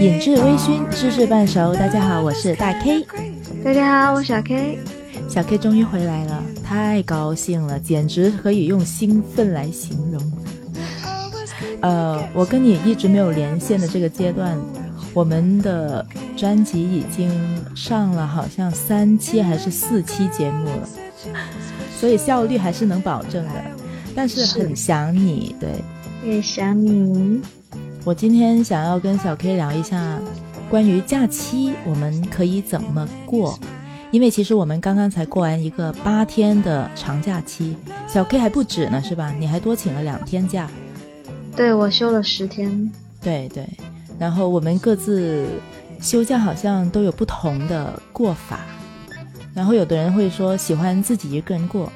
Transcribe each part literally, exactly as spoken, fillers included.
演至微醺，事事半熟。大家好，我是大 K。 大家好，我是小 K。 小 K 终于回来了，太高兴了，简直可以用兴奋来形容。呃，我跟你一直没有连线的这个阶段，我们的专辑已经上了好像三期还是四期节目了，所以效率还是能保证的，但是很想你。对，也想你。我今天想要跟小 K 聊一下关于假期我们可以怎么过，因为其实我们刚刚才过完一个八天的长假期，小 K 还不止呢，是吧？你还多请了两天假。对，我休了十天。对对，然后我们各自休假好像都有不同的过法，然后有的人会说喜欢自己一个人过，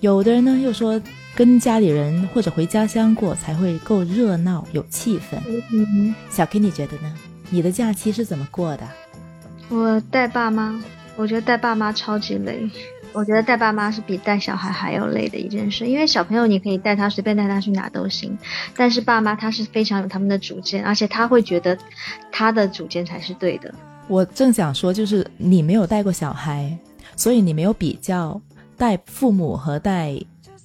有的人呢又说跟家里人或者回家乡过才会够热闹有气氛。嗯，小 K 你觉得呢？你的假期是怎么过的？我带爸妈，我觉得带爸妈超级累，我觉得带爸妈是比带小孩还要累的一件事，因为小朋友你可以带他随便带他去哪都行，但是爸妈他是非常有他们的主见，而且他会觉得他的主见才是对的。我正想说，就是你没有带过小孩，所以你没有比较带父母和带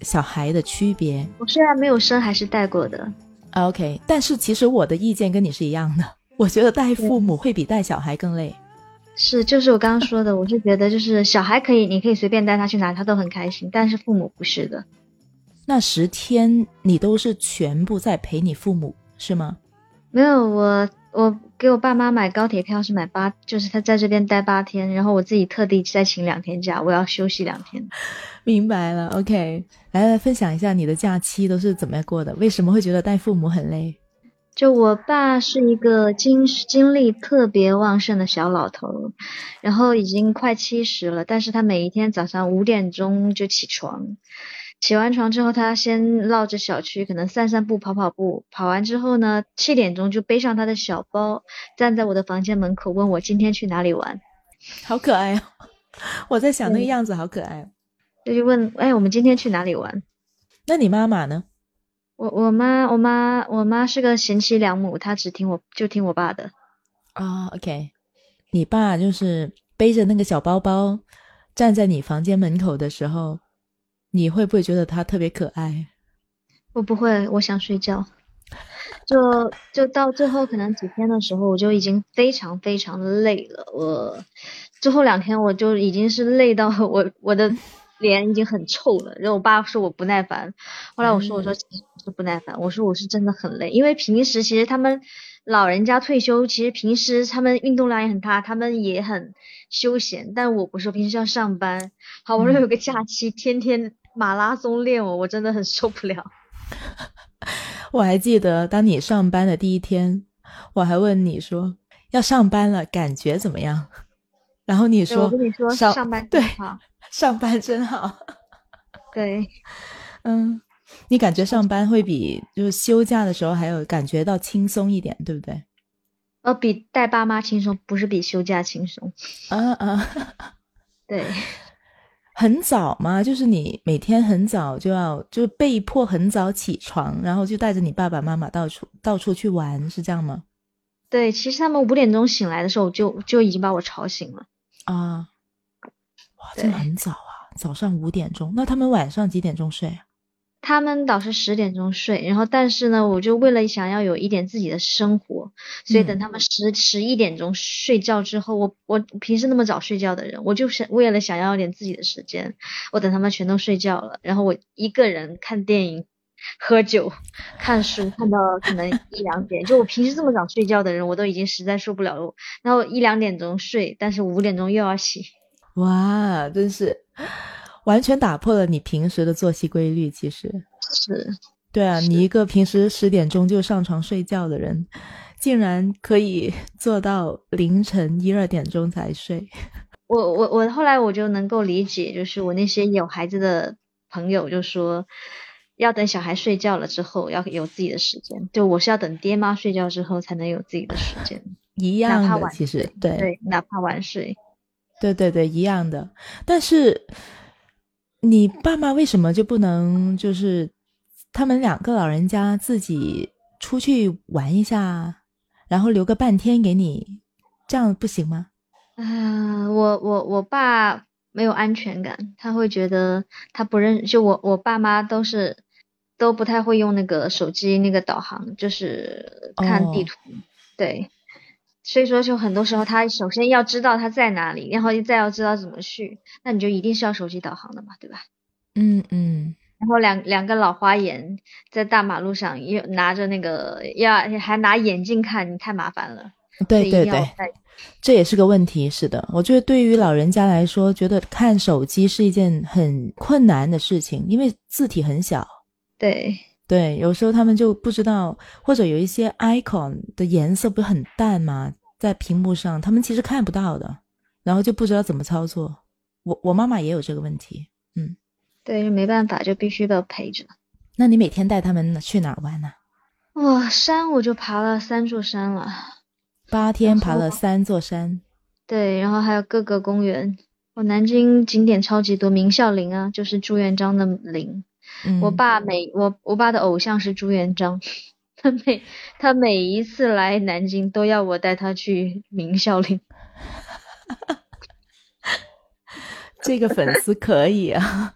小孩的区别。我虽然没有生，还是带过的。 OK， 但是其实我的意见跟你是一样的，我觉得带父母会比带小孩更累。是，就是我刚刚说的，我是觉得就是小孩可以，你可以随便带他去哪他都很开心，但是父母不是的。那十天你都是全部在陪你父母是吗？没有，我我给我爸妈买高铁票是买八，就是他在这边待八天，然后我自己特地再请两天假，我要休息两天。明白了。 OK， 来来分享一下你的假期都是怎么过的，为什么会觉得带父母很累？就我爸是一个精精力特别旺盛的小老头，然后已经快七十了，但是他每一天早上五点钟就起床，起完床之后他先绕着小区可能散散步跑跑步，跑完之后呢七点钟就背上他的小包，站在我的房间门口问我今天去哪里玩。好可爱哦，我在想那个样子好可爱哦。就去问，哎，我们今天去哪里玩。那你妈妈呢？我我妈我妈我妈是个贤妻良母，她只听我就听我爸的。啊、oh, OK， 你爸就是背着那个小包包站在你房间门口的时候，你会不会觉得他特别可爱？我不会，我想睡觉。就就到最后可能几天的时候，我就已经非常非常累了。我最后两天我就已经是累到我我的。脸已经很臭了，然后我爸说我不耐烦，后来我说我说其实是不耐烦，我说我是真的很累，因为平时其实他们老人家退休，其实平时他们运动量也很大，他们也很休闲，但我不是，我平时要上班，好不容易有个假期，嗯、天天马拉松练我，我真的很受不了。我还记得当你上班的第一天，我还问你说要上班了，感觉怎么样？然后你说，我跟你说上班对。上班真好。对，嗯，你感觉上班会比就是休假的时候还有感觉到轻松一点，对不对？呃，比带爸妈轻松，不是比休假轻松。啊啊，对。很早吗？就是你每天很早就要，就被迫很早起床，然后就带着你爸爸妈妈到处到处去玩，是这样吗？对，其实他们五点钟醒来的时候，就就已经把我吵醒了。啊。哇，这很早啊，早上五点钟。那他们晚上几点钟睡啊？他们倒是十点钟睡，然后但是呢，我就为了想要有一点自己的生活，所以等他们十、嗯、十一点钟睡觉之后，我我平时那么早睡觉的人，我就是为了想要点自己的时间，我等他们全都睡觉了，然后我一个人看电影、喝酒、看书，看到可能一两点。就我平时这么早睡觉的人，我都已经实在受不了了。然后一两点钟睡，但是五点钟又要起。哇，真是完全打破了你平时的作息规律。其实是，对啊，你一个平时十点钟就上床睡觉的人，竟然可以做到凌晨一二点钟才睡。我我我后来我就能够理解，就是我那些有孩子的朋友就说，要等小孩睡觉了之后要有自己的时间，就我是要等爹妈睡觉之后才能有自己的时间。一样的，其实对对，哪怕晚睡。对对对，一样的。但是你爸妈为什么就不能就是他们两个老人家自己出去玩一下，然后留个半天给你，这样不行吗？嗯、呃，我我我爸没有安全感，他会觉得他不认，就我我爸妈都是都不太会用那个手机那个导航，就是看地图， oh. 对。所以说就很多时候他首先要知道他在哪里，然后再要知道怎么去，那你就一定是要手机导航的嘛，对吧？嗯嗯。然后两两个老花眼在大马路上又拿着那个要还拿眼镜看，你太麻烦了。对对对，这也是个问题。是的，我觉得对于老人家来说，觉得看手机是一件很困难的事情，因为字体很小。对。对，有时候他们就不知道，或者有一些 icon 的颜色不是很淡吗？在屏幕上，他们其实看不到的，然后就不知道怎么操作。我我妈妈也有这个问题，嗯，对，没办法，就必须要陪着。那你每天带他们去哪儿玩呢、啊？哇，山我就爬了三座山了，八天爬了三座山。对，然后还有各个公园。我南京景点超级多，明孝陵啊，就是朱元璋的陵。嗯、我爸每我我爸的偶像是朱元璋，他每他每一次来南京都要我带他去明孝陵。这个粉丝可以啊，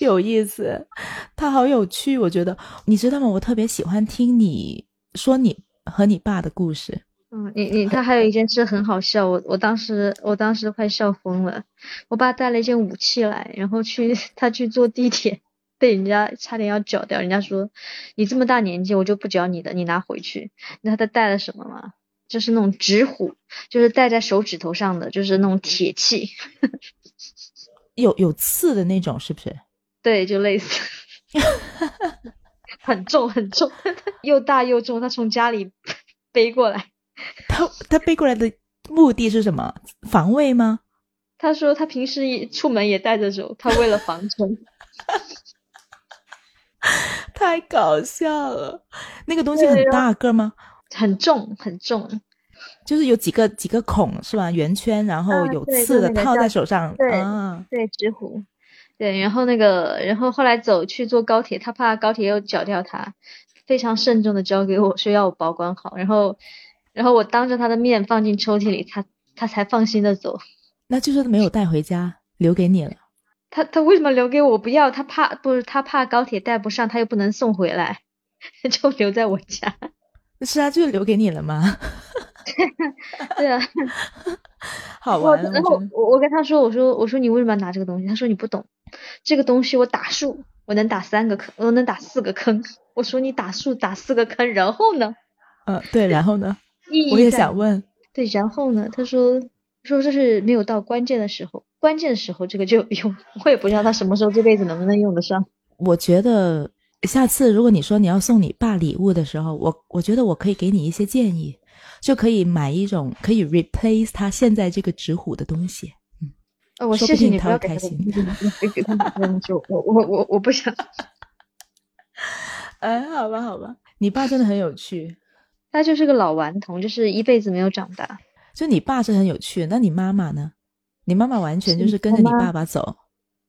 有意思，他好有趣。我觉得你知道吗？我特别喜欢听你说你和你爸的故事。嗯，你你他还有一件事很好笑，我我当时我当时快笑疯了。我爸带了一件武器来，然后去他去坐地铁，被人家差点要绞掉。人家说你这么大年纪，我就不绞你的，你拿回去。你知道他带了什么吗？就是那种纸虎，就是戴在手指头上的，就是那种铁器，有有刺的那种，是不是？对，就类似。很重很重，又大又重，他从家里背过来。他他背过来的目的是什么？防卫吗？他说他平时也出门也带着走，他为了防身。太搞笑了。那个东西很大个吗？很重很重，就是有几个几个孔是吧？圆圈，然后有刺的、啊、套在手上。对、啊、对，纸虎。对，然后那个然后后来走去坐高铁，他怕高铁又绞掉他，非常慎重的交给我，说要我保管好，然后然后我当着他的面放进抽屉里，他他才放心的走。那就是没有带回家，留给你了。他他为什么留给我？不要，他怕不是他怕高铁带不上，他又不能送回来，就留在我家。是啊，就是留给你了吗？对啊，好玩。然后我我跟他说，我说我说你为什么要拿这个东西？他说你不懂，这个东西我打树，我能打三个坑，我能打四个坑。我说你打树打四个坑，然后呢？嗯、呃，对，然后呢？我也想问。对，然后呢他说说这是没有到关键的时候，关键的时候这个就有用，我也不知道他什么时候这辈子能不能用得上。我觉得下次如果你说你要送你爸礼物的时候，我我觉得我可以给你一些建议，就可以买一种可以 replace 他现在这个纸虎的东西。嗯，哦，我谢谢你，不要给他给他买东西，我我我我不想。哎，好吧好吧，你爸真的很有趣。他就是个老顽童，就是一辈子没有长大。就你爸是很有趣，那你妈妈呢？你妈妈完全就是跟着你爸爸走。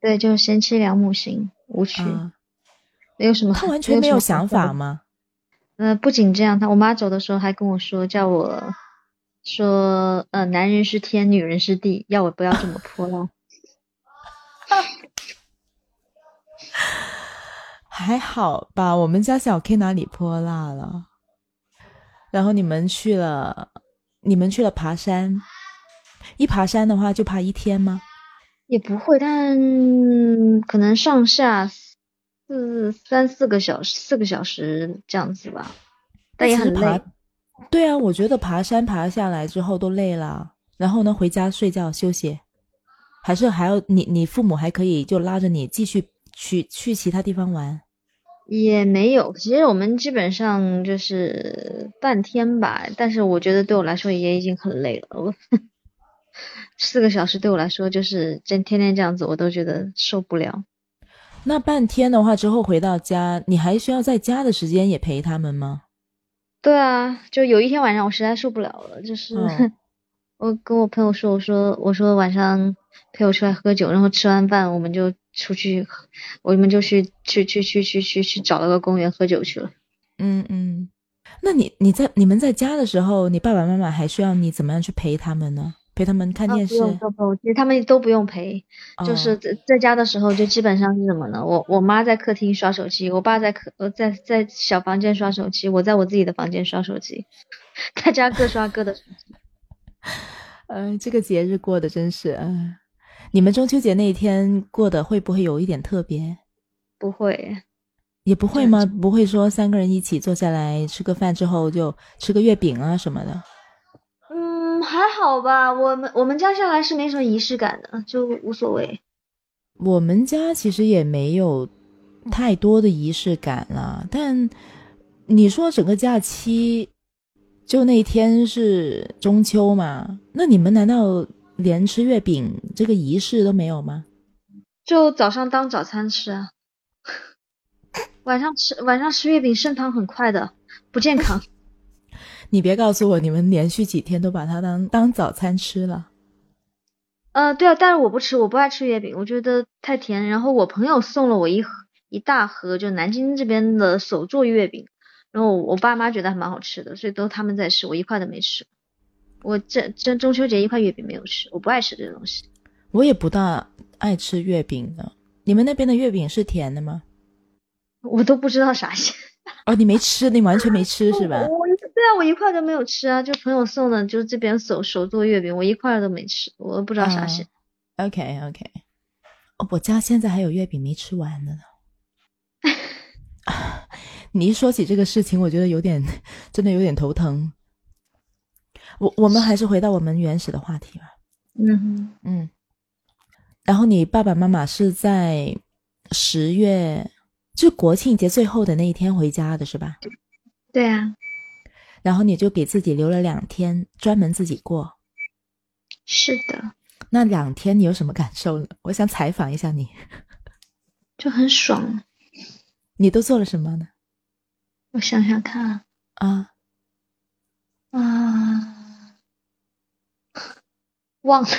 对，就是贤妻良母型，无趣、啊，没有什么。他完全没有想法吗？嗯、呃，不仅这样，他我妈走的时候还跟我说，叫我说，呃，男人是天，女人是地，要我不要这么泼辣。还好吧，我们家小 K 哪里泼辣了？然后你们去了，你们去了爬山。一爬山的话就爬一天吗？也不会，但可能上下四三四个小时，四个小时这样子吧。但也很累。对啊，我觉得爬山爬下来之后都累了，然后呢回家睡觉休息，还是还要你你父母还可以就拉着你继续去去其他地方玩。也没有，其实我们基本上就是半天吧，但是我觉得对我来说也已经很累了。四个小时对我来说就是真天天这样子，我都觉得受不了。那半天的话之后回到家，你还需要在家的时间也陪他们吗？对啊，就有一天晚上我实在受不了了，就是、嗯、我跟我朋友说，我说我说晚上陪我出来喝酒，然后吃完饭我们就出去，我们就去去去去去去去找了个公园喝酒去了。嗯嗯，那你你在你们在家的时候，你爸爸妈妈还需要你怎么样去陪他们呢？陪他们看电视？哦、不用，其实他们都不用陪，哦、就是在家的时候就基本上是什么呢？我我妈在客厅刷手机，我爸在客在在小房间刷手机，我在我自己的房间刷手机，大家各刷各的手机。嗯、呃，这个节日过得真是，嗯、呃，你们中秋节那一天过得会不会有一点特别？不会，也不会吗？不会说三个人一起坐下来吃个饭之后就吃个月饼啊什么的。还好吧，我们我们家下来是没什么仪式感的，就无所谓。我们家其实也没有太多的仪式感了，但你说整个假期就那一天是中秋嘛，那你们难道连吃月饼这个仪式都没有吗？就早上当早餐吃啊，晚上吃晚上吃月饼，升糖很快的，不健康。你别告诉我你们连续几天都把它当当早餐吃了。呃，对啊，但是我不吃，我不爱吃月饼，我觉得太甜。然后我朋友送了我一盒一大盒，就南京这边的手做月饼，然后我爸妈觉得还蛮好吃的，所以都他们在吃，我一块都没吃。我这这中秋节一块月饼没有吃，我不爱吃这东西。我也不大爱吃月饼的。你们那边的月饼是甜的吗？我都不知道啥馅。哦，你没吃，你完全没吃是吧？我对啊，我一块都没有吃啊，就朋友送的，就这边手手做月饼，我一块都没吃，我不知道啥事。Uh, OK OK， 哦，我家现在还有月饼没吃完的呢。你一说起这个事情，我觉得有点，真的有点头疼。我我们还是回到我们原始的话题吧。嗯哼嗯。然后你爸爸妈妈是在十月。是国庆节最后的那一天回家的是吧？对啊。然后你就给自己留了两天专门自己过。是的。那两天你有什么感受呢？我想采访一下你。就很爽。你都做了什么呢？我想想看啊。啊。忘了。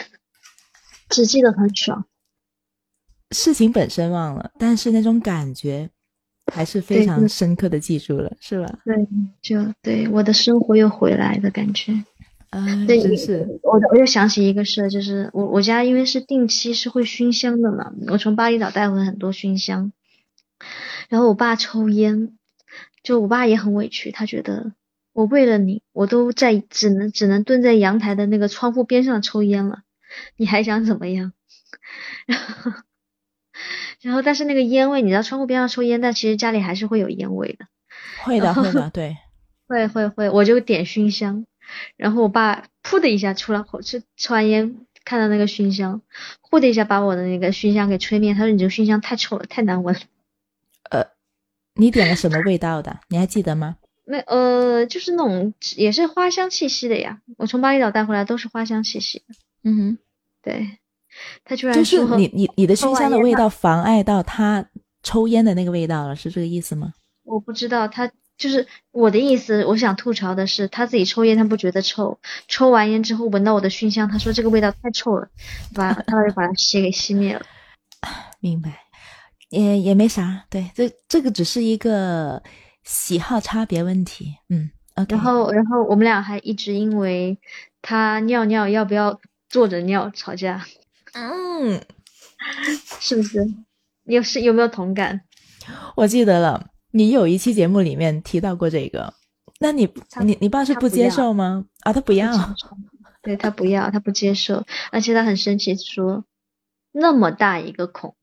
只记得很爽。事情本身忘了，但是那种感觉还是非常深刻的记住了，是吧？对，就对我的生活又回来的感觉。啊、呃，对，真是我我又想起一个事，就是我我家因为是定期是会熏香的嘛，我从巴厘岛带回很多熏香，然后我爸抽烟，就我爸也很委屈，他觉得我为了你，我都在只能只能蹲在阳台的那个窗户边上抽烟了，你还想怎么样？然后。然后但是那个烟味，你知道窗户边上抽烟，但其实家里还是会有烟味的。会的会的，对。会会会，我就点熏香，然后我爸噗的一下出来，抽抽完烟看到那个熏香，呼的一下把我的那个熏香给吹灭，他说你这个熏香太臭了，太难闻了。呃，你点了什么味道的？你还记得吗？没呃，就是那种也是花香气息的呀，我从巴厘岛带回来都是花香气息的。嗯哼，对。他居然就是你你你的熏香的味道妨碍到他抽烟的那个味道了，是这个意思吗？我不知道，他就是我的意思。我想吐槽的是，他自己抽烟他不觉得臭，抽完烟之后闻到我的熏香，他说这个味道太臭了，把他就把它熄给熄灭了。明白，也也没啥，对，这这个只是一个喜好差别问题，嗯。Okay. 然后然后我们俩还一直因为他尿尿要不要坐着尿吵架。嗯，是不是你有是有没有同感？我记得了，你有一期节目里面提到过这个。那你你你爸是不接受吗？啊，他不要，对，他不要，他不接受，而且他很生气，说那么大一个孔，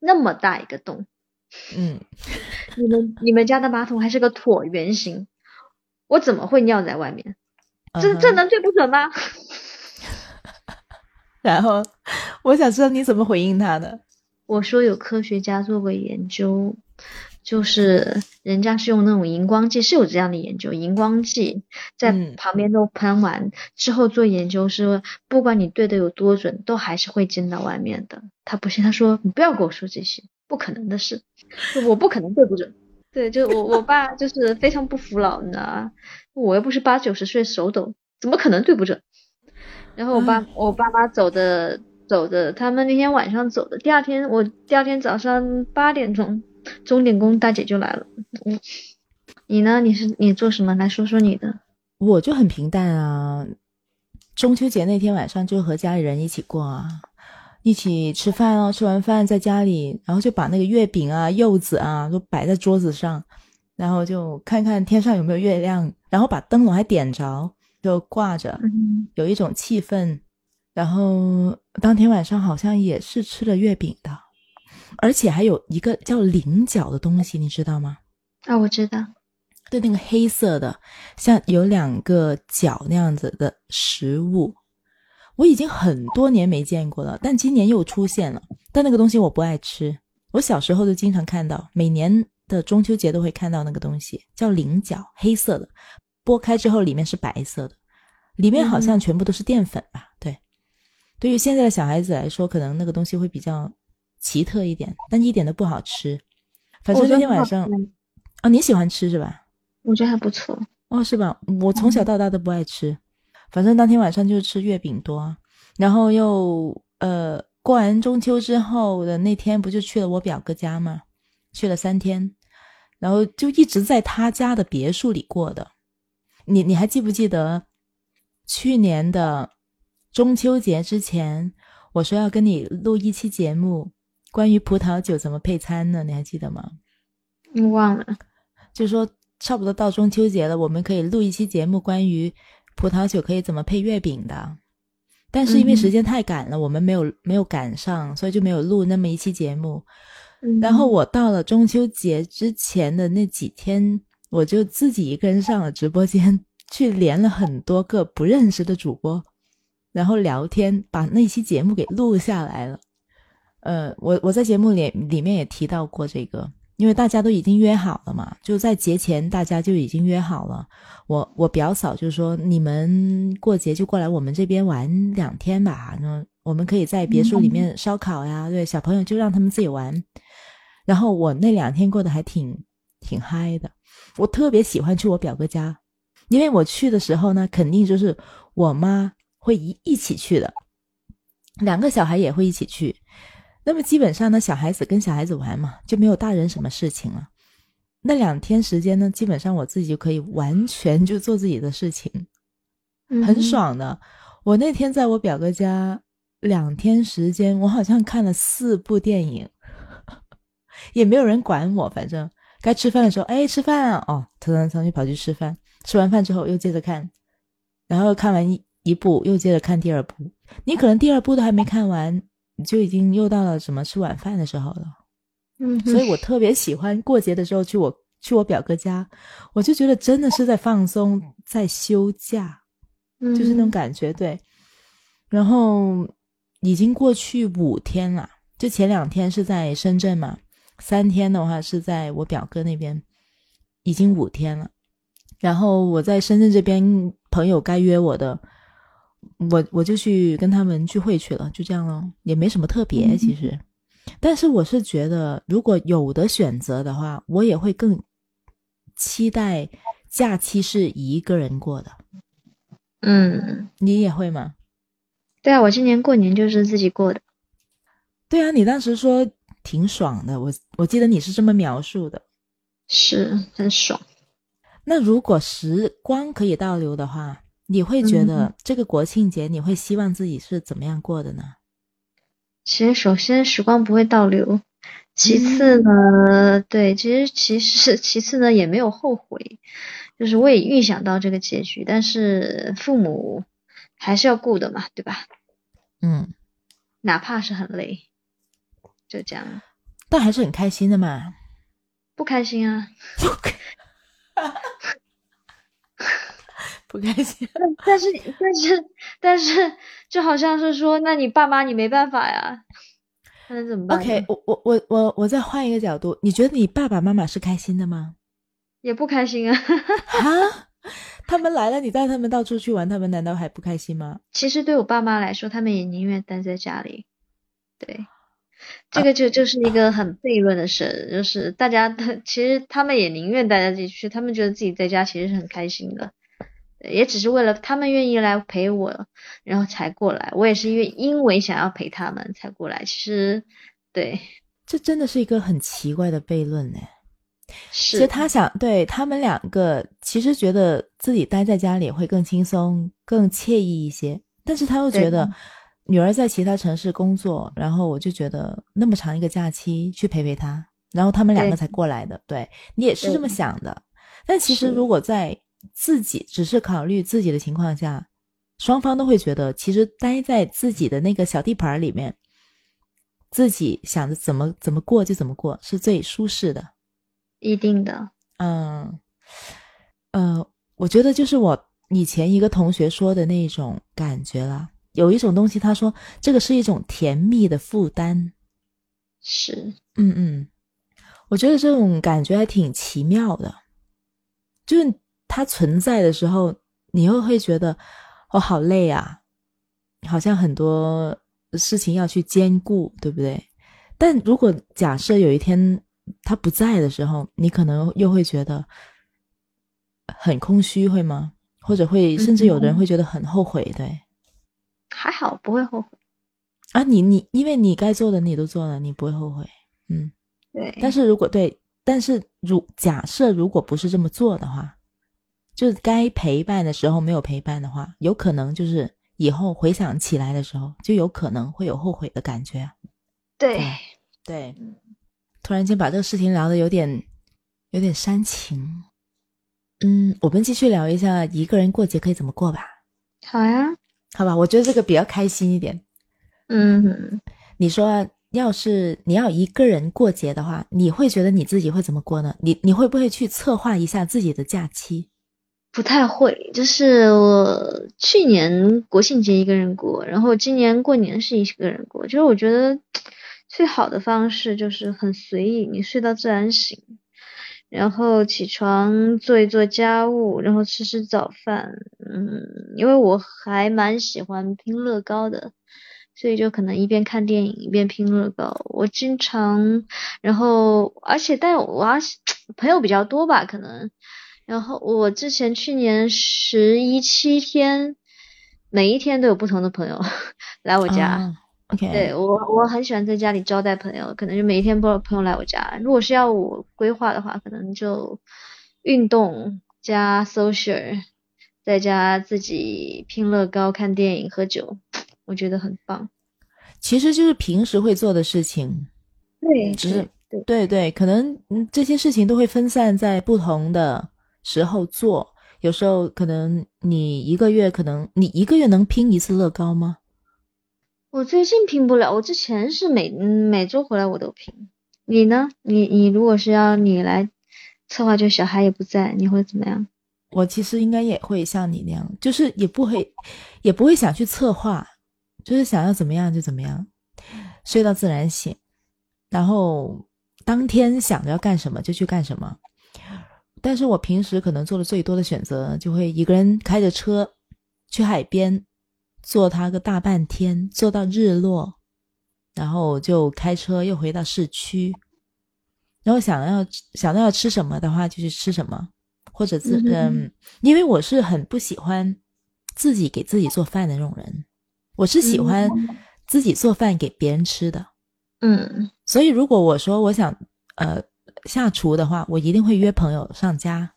那么大一个洞，嗯，你们你们家的马桶还是个椭圆形，我怎么会尿在外面？这这能对不准吗？然后我想知道你怎么回应他的。我说有科学家做过研究，就是人家是用那种荧光剂，是有这样的研究，荧光剂在旁边都喷完、嗯、之后做研究，是不管你对的有多准，都还是会进到外面的。他不信，他说你不要跟我说这些不可能的事，我不可能对不准。对，就我我爸就是非常不服老呢，我又不是八九十岁手抖，怎么可能对不准？然后我爸、嗯、我爸妈走的走的，他们那天晚上走的，第二天我第二天早上八点钟钟点工大姐就来了。你呢？你是你做什么？来说说你的。我就很平淡啊，中秋节那天晚上就和家里人一起过啊，一起吃饭啊，吃完饭在家里，然后就把那个月饼啊、柚子啊都摆在桌子上，然后就看看天上有没有月亮，然后把灯笼还点着就挂着，有一种气氛。然后当天晚上好像也是吃了月饼的，而且还有一个叫菱角的东西，你知道吗？啊，我知道。对，那个黑色的，像有两个角那样子的食物，我已经很多年没见过了，但今年又出现了。但那个东西我不爱吃，我小时候就经常看到，每年的中秋节都会看到那个东西，叫菱角，黑色的，剥开之后里面是白色的，里面好像全部都是淀粉吧？嗯、对。对于现在的小孩子来说，可能那个东西会比较奇特一点，但一点都不好吃。反正那天晚上，哦，你喜欢吃是吧？我觉得还不错。哦，是吧？我从小到大都不爱吃，嗯、反正当天晚上就是吃月饼多，然后又呃，过完中秋之后的那天不就去了我表哥家吗？去了三天，然后就一直在他家的别墅里过的。你你还记不记得去年的中秋节之前，我说要跟你录一期节目，关于葡萄酒怎么配餐呢？你还记得吗？我忘了。就说差不多到中秋节了，我们可以录一期节目，关于葡萄酒可以怎么配月饼的。但是因为时间太赶了，嗯、我们没有没有赶上，所以就没有录那么一期节目。嗯、然后我到了中秋节之前的那几天，我就自己一个人上了直播间，去连了很多个不认识的主播。然后聊天，把那期节目给录下来了。呃，我我在节目里里面也提到过这个，因为大家都已经约好了嘛，就在节前大家就已经约好了。我我表嫂就说，你们过节就过来我们这边玩两天吧，那我们可以在别墅里面烧烤呀，嗯、对，小朋友就让他们自己玩。然后我那两天过得还挺挺嗨的，我特别喜欢去我表哥家，因为我去的时候呢，肯定就是我妈会一一起去的，两个小孩也会一起去。那么基本上呢，小孩子跟小孩子玩嘛，就没有大人什么事情了。那两天时间呢，基本上我自己就可以完全就做自己的事情，很爽的。嗯、我那天在我表哥家两天时间，我好像看了四部电影，也没有人管我，反正该吃饭的时候，哎，吃饭啊，哦，腾腾腾就跑去吃饭，吃完饭之后又接着看，然后看完一。一部又接着看第二部，你可能第二部都还没看完，就已经又到了什么吃晚饭的时候了。嗯，所以我特别喜欢过节的时候去我去我表哥家，我就觉得真的是在放松，在休假，就是那种感觉。对，然后已经过去五天了，就前两天是在深圳嘛，三天的话是在我表哥那边，已经五天了。然后我在深圳这边朋友该约我的。我我就去跟他们聚会去了，就这样咯，也没什么特别其实。嗯、但是我是觉得，如果有的选择的话，我也会更期待假期是一个人过的。嗯，你也会吗？对啊，我今年过年就是自己过的。对啊，你当时说挺爽的，我我记得你是这么描述的。是，很爽。那如果时光可以倒流的话，你会觉得这个国庆节你会希望自己是怎么样过的呢？其实首先时光不会倒流，其次呢，嗯、对，其实其实其次呢也没有后悔，就是我也预想到这个结局，但是父母还是要顾的嘛，对吧？嗯，哪怕是很累，就这样。但还是很开心的嘛。不开心啊。不开心，但是但是但是，就好像是说，那你爸妈你没办法呀，那能怎么办 ？OK， 我我我我我再换一个角度，你觉得你爸爸妈妈是开心的吗？也不开心啊！啊，他们来了，你带他们到处去玩，他们难道还不开心吗？其实对我爸妈来说，他们也宁愿待在家里。对，这个就就是一个很悖论的事，就是大家其实他们也宁愿待在自己去，他们觉得自己在家其实是很开心的。也只是为了他们愿意来陪我，然后才过来。我也是因为因为想要陪他们才过来。其实，对，这真的是一个很奇怪的悖论呢。是，其实他想对他们两个其实觉得自己待在家里会更轻松更惬意一些，但是他又觉得女儿在其他城市工作，然后我就觉得那么长一个假期去陪陪她，然后他们两个才过来的。 对, 对你也是这么想的，但其实如果在自己只是考虑自己的情况下，双方都会觉得其实待在自己的那个小地盘里面，自己想着怎么怎么过就怎么过是最舒适的，一定的。嗯，呃，我觉得就是我以前一个同学说的那种感觉啦，有一种东西他说这个是一种甜蜜的负担。是，嗯嗯，我觉得这种感觉还挺奇妙的，就是它存在的时候你又会觉得哦好累啊，好像很多事情要去兼顾，对不对？但如果假设有一天他不在的时候，你可能又会觉得很空虚，会吗？或者会甚至有的人会觉得很后悔。对，还好不会后悔啊。你你因为你该做的你都做了，你不会后悔。嗯，对。但是如果对，但是如假设如果不是这么做的话，就是该陪伴的时候没有陪伴的话，有可能就是以后回想起来的时候就有可能会有后悔的感觉。对对，突然间把这个事情聊得有点有点煽情。嗯，我们继续聊一下一个人过节可以怎么过吧。好呀、啊、好吧，我觉得这个比较开心一点。嗯，你说要是你要一个人过节的话，你会觉得你自己会怎么过呢？你你会不会去策划一下自己的假期？不太会，就是我去年国庆节一个人过，然后今年过年是一个人过，就是我觉得最好的方式就是很随意，你睡到自然醒，然后起床做一做家务，然后吃吃早饭。嗯，因为我还蛮喜欢拼乐高的，所以就可能一边看电影一边拼乐高。我经常，然后而且但我而且朋友比较多吧，可能。然后我之前去年十一七天，每一天都有不同的朋友来我家。Oh, OK， 对我我很喜欢在家里招待朋友，可能就每一天朋友来我家。如果是要我规划的话，可能就运动加 social， 再加自己拼乐高、看电影、喝酒，我觉得很棒。其实就是平时会做的事情，对，只是对 对, 对，可能这些事情都会分散在不同的时候做。有时候可能你一个月可能你一个月能拼一次乐高吗？我最近拼不了，我之前是每每周回来我都拼。你呢？你你如果是要你来策划，就小孩也不在，你会怎么样？我其实应该也会像你那样，就是也不会也不会想去策划，就是想要怎么样就怎么样，睡到自然醒，然后当天想着要干什么就去干什么。但是我平时可能做的最多的选择就会一个人开着车去海边坐它个大半天，坐到日落，然后就开车又回到市区，然后想要想到要吃什么的话就去吃什么，或者自嗯，因为我是很不喜欢自己给自己做饭的那种人，我是喜欢自己做饭给别人吃的。嗯，所以如果我说我想呃下厨的话，我一定会约朋友上家，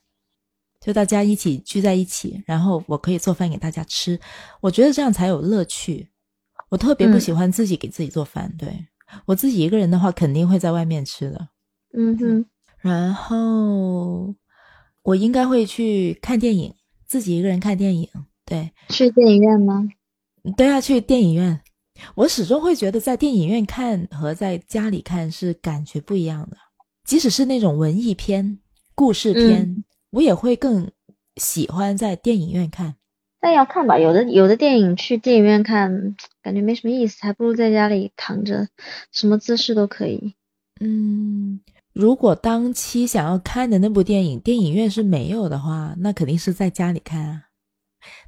就大家一起聚在一起，然后我可以做饭给大家吃，我觉得这样才有乐趣。我特别不喜欢自己给自己做饭、嗯、对，我自己一个人的话肯定会在外面吃的。嗯哼，然后我应该会去看电影，自己一个人看电影。对，去电影院吗？对啊，去电影院。我始终会觉得在电影院看和在家里看是感觉不一样的，即使是那种文艺片、故事片、嗯、我也会更喜欢在电影院看。但要看吧，有的有的电影去电影院看感觉没什么意思，还不如在家里躺着，什么姿势都可以。嗯，如果当期想要看的那部电影电影院是没有的话，那肯定是在家里看啊。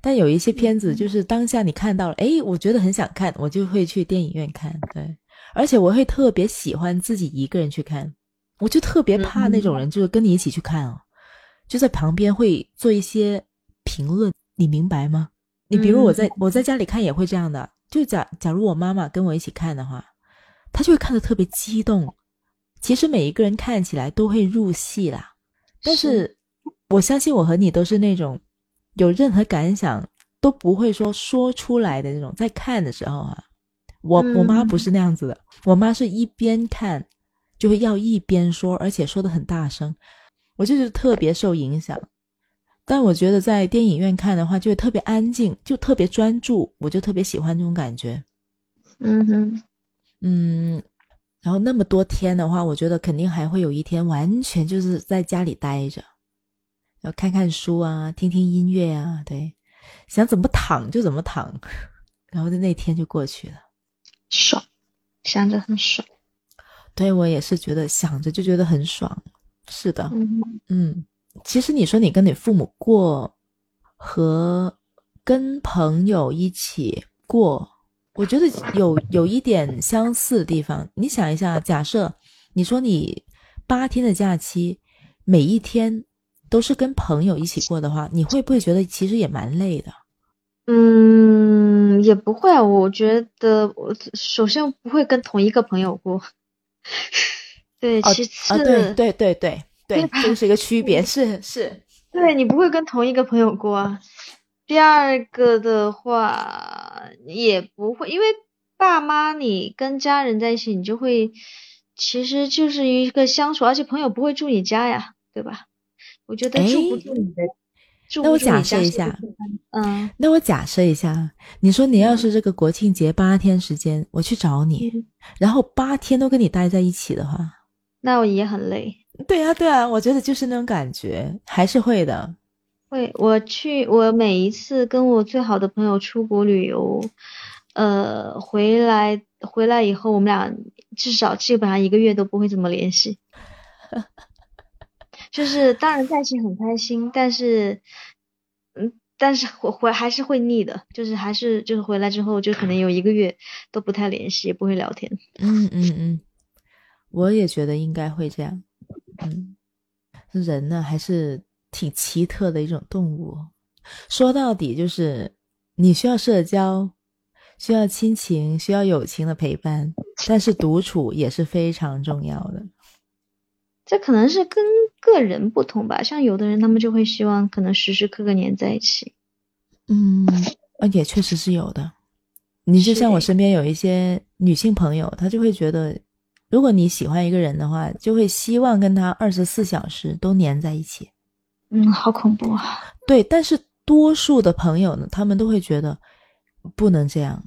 但有一些片子就是当下你看到了，诶，我觉得很想看，我就会去电影院看。对，而且我会特别喜欢自己一个人去看，我就特别怕那种人，就是跟你一起去看哦、嗯，就在旁边会做一些评论，你明白吗？你比如我在、嗯、我在家里看也会这样的，就假假如我妈妈跟我一起看的话，她就会看得特别激动，其实每一个人看起来都会入戏啦，但是我相信我和你都是那种有任何感想都不会说说出来的那种，在看的时候啊，我我妈不是那样子的，我妈是一边看就会要一边说，而且说得很大声，我就是特别受影响。但我觉得在电影院看的话就会特别安静，就特别专注，我就特别喜欢这种感觉。嗯哼，嗯，然后那么多天的话，我觉得肯定还会有一天完全就是在家里待着，要看看书啊，听听音乐啊，对，想怎么躺就怎么躺，然后那天就过去了，爽，想着很爽。对，我也是觉得想着就觉得很爽。是的，嗯嗯。其实你说你跟你父母过和跟朋友一起过，我觉得有有一点相似的地方。你想一下，假设你说你八天的假期每一天都是跟朋友一起过的话，你会不会觉得其实也蛮累的？嗯，也不会啊，我觉得我首先不会跟同一个朋友过。对，其次、哦啊、对对对对对，这是一个区别，是是。对，你不会跟同一个朋友过啊。第二个的话也不会，因为爸妈你跟家人在一起，你就会其实就是一个相处，而且朋友不会住你家呀，对吧？我觉得住不住你的，住不住你家。那我假设一下，嗯，那我假设一下，你说你要是这个国庆节八天时间，我去找你，嗯、然后八天都跟你待在一起的话，那我也很累。对啊对啊，我觉得就是那种感觉，还是会的。会，我去，我每一次跟我最好的朋友出国旅游，呃，回来回来以后，我们俩至少基本上一个月都不会怎么联系。就是当然在一起很开心，但是，嗯，但是我回还是会腻的，就是还是就是回来之后就可能有一个月都不太联系，也不会聊天。嗯嗯嗯，我也觉得应该会这样。嗯，人呢还是挺奇特的一种动物，说到底就是你需要社交，需要亲情，需要友情的陪伴，但是独处也是非常重要的。这可能是跟个人不同吧，像有的人他们就会希望可能时时刻刻黏在一起。嗯，也确实是有的。你就像我身边有一些女性朋友，她就会觉得如果你喜欢一个人的话，就会希望跟他二十四小时都黏在一起。嗯，好恐怖啊。对，但是多数的朋友呢，他们都会觉得不能这样。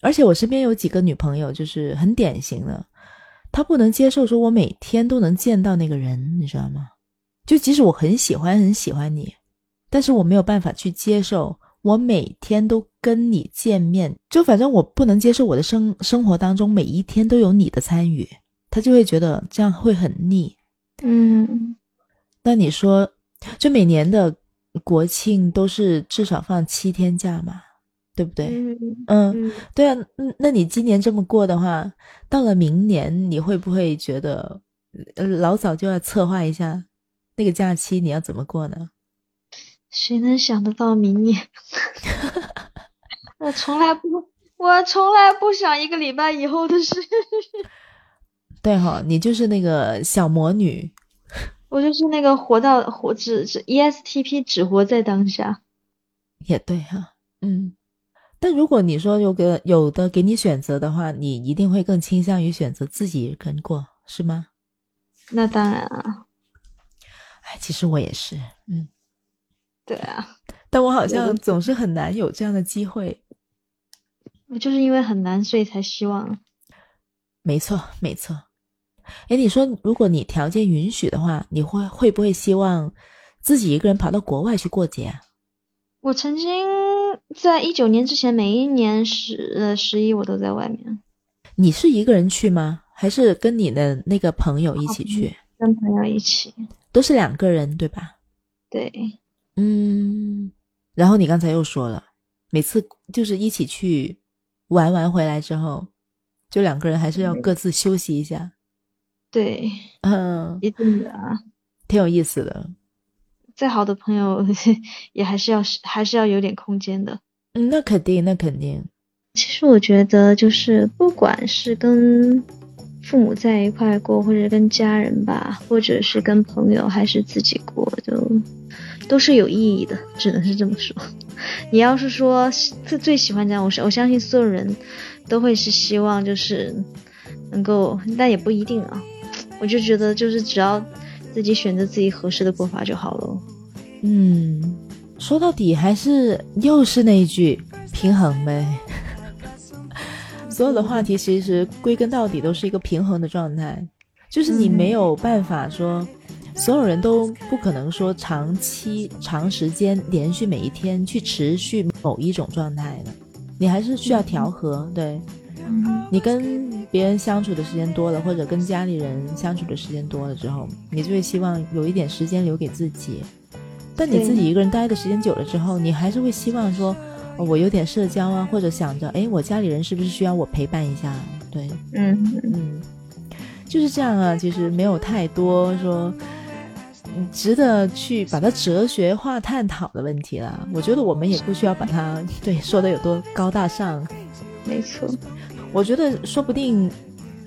而且我身边有几个女朋友就是很典型的，她不能接受说我每天都能见到那个人，你知道吗？就即使我很喜欢很喜欢你，但是我没有办法去接受我每天都跟你见面，就反正我不能接受我的生生活当中每一天都有你的参与，他就会觉得这样会很腻。嗯，那你说，就每年的国庆都是至少放七天假嘛，对不对？嗯，嗯对啊。那你今年这么过的话，到了明年你会不会觉得老早就要策划一下那个假期你要怎么过呢？谁能想得到明年？我从来不，我从来不想一个礼拜以后的事。对哈、哦，你就是那个小魔女。我就是那个活到活只只 E S T P 只活在当下。也对哈、啊，嗯。但如果你说有个有的给你选择的话，你一定会更倾向于选择自己跟过，是吗？那当然啊。哎，其实我也是，嗯。对啊，但我好像总是很难有这样的机会。我就是因为很难，所以才希望。没错，没错。哎，你说如果你条件允许的话，你会会不会希望自己一个人跑到国外去过节啊？我曾经在一九年之前，每一年十呃十一我都在外面。你是一个人去吗？还是跟你的那个朋友一起去？跟朋友一起。都是两个人，对吧？对。嗯，然后你刚才又说了，每次就是一起去玩完回来之后，就两个人还是要各自休息一下。对，嗯，一定的啊，挺有意思的。再好的朋友也还是要还是要有点空间的。嗯，那肯定，那肯定。其实我觉得，就是不管是跟父母在一块过，或者跟家人吧，或者是跟朋友，还是自己过，就都是有意义的，只能是这么说。你要是说最最喜欢这样，我我相信所有人都会是希望就是能够，但也不一定啊。我就觉得就是只要自己选择自己合适的过法就好了。嗯，说到底还是又是那一句平衡呗。所有的话题其实归根到底都是一个平衡的状态，就是你没有办法说、嗯、所有人都不可能说长期长时间连续每一天去持续某一种状态的，你还是需要调和、嗯、对、嗯、你跟别人相处的时间多了，或者跟家里人相处的时间多了之后，你就会希望有一点时间留给自己，但你自己一个人待的时间久了之后，你还是会希望说哦、我有点社交啊，或者想着哎，我家里人是不是需要我陪伴一下，对，嗯嗯，就是这样啊。其实没有太多说值得去把它哲学化探讨的问题啦，我觉得我们也不需要把它对说的有多高大上。没错，我觉得说不定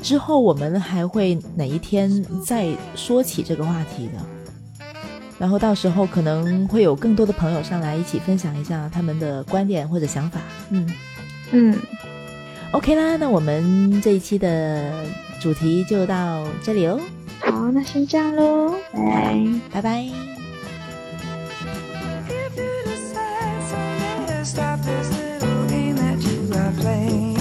之后我们还会哪一天再说起这个话题的，然后到时候可能会有更多的朋友上来一起分享一下他们的观点或者想法。嗯嗯 OK 啦，那我们这一期的主题就到这里哦。好，那先这样咯，拜拜拜拜。If you decide, so never stop this little game that you are playing.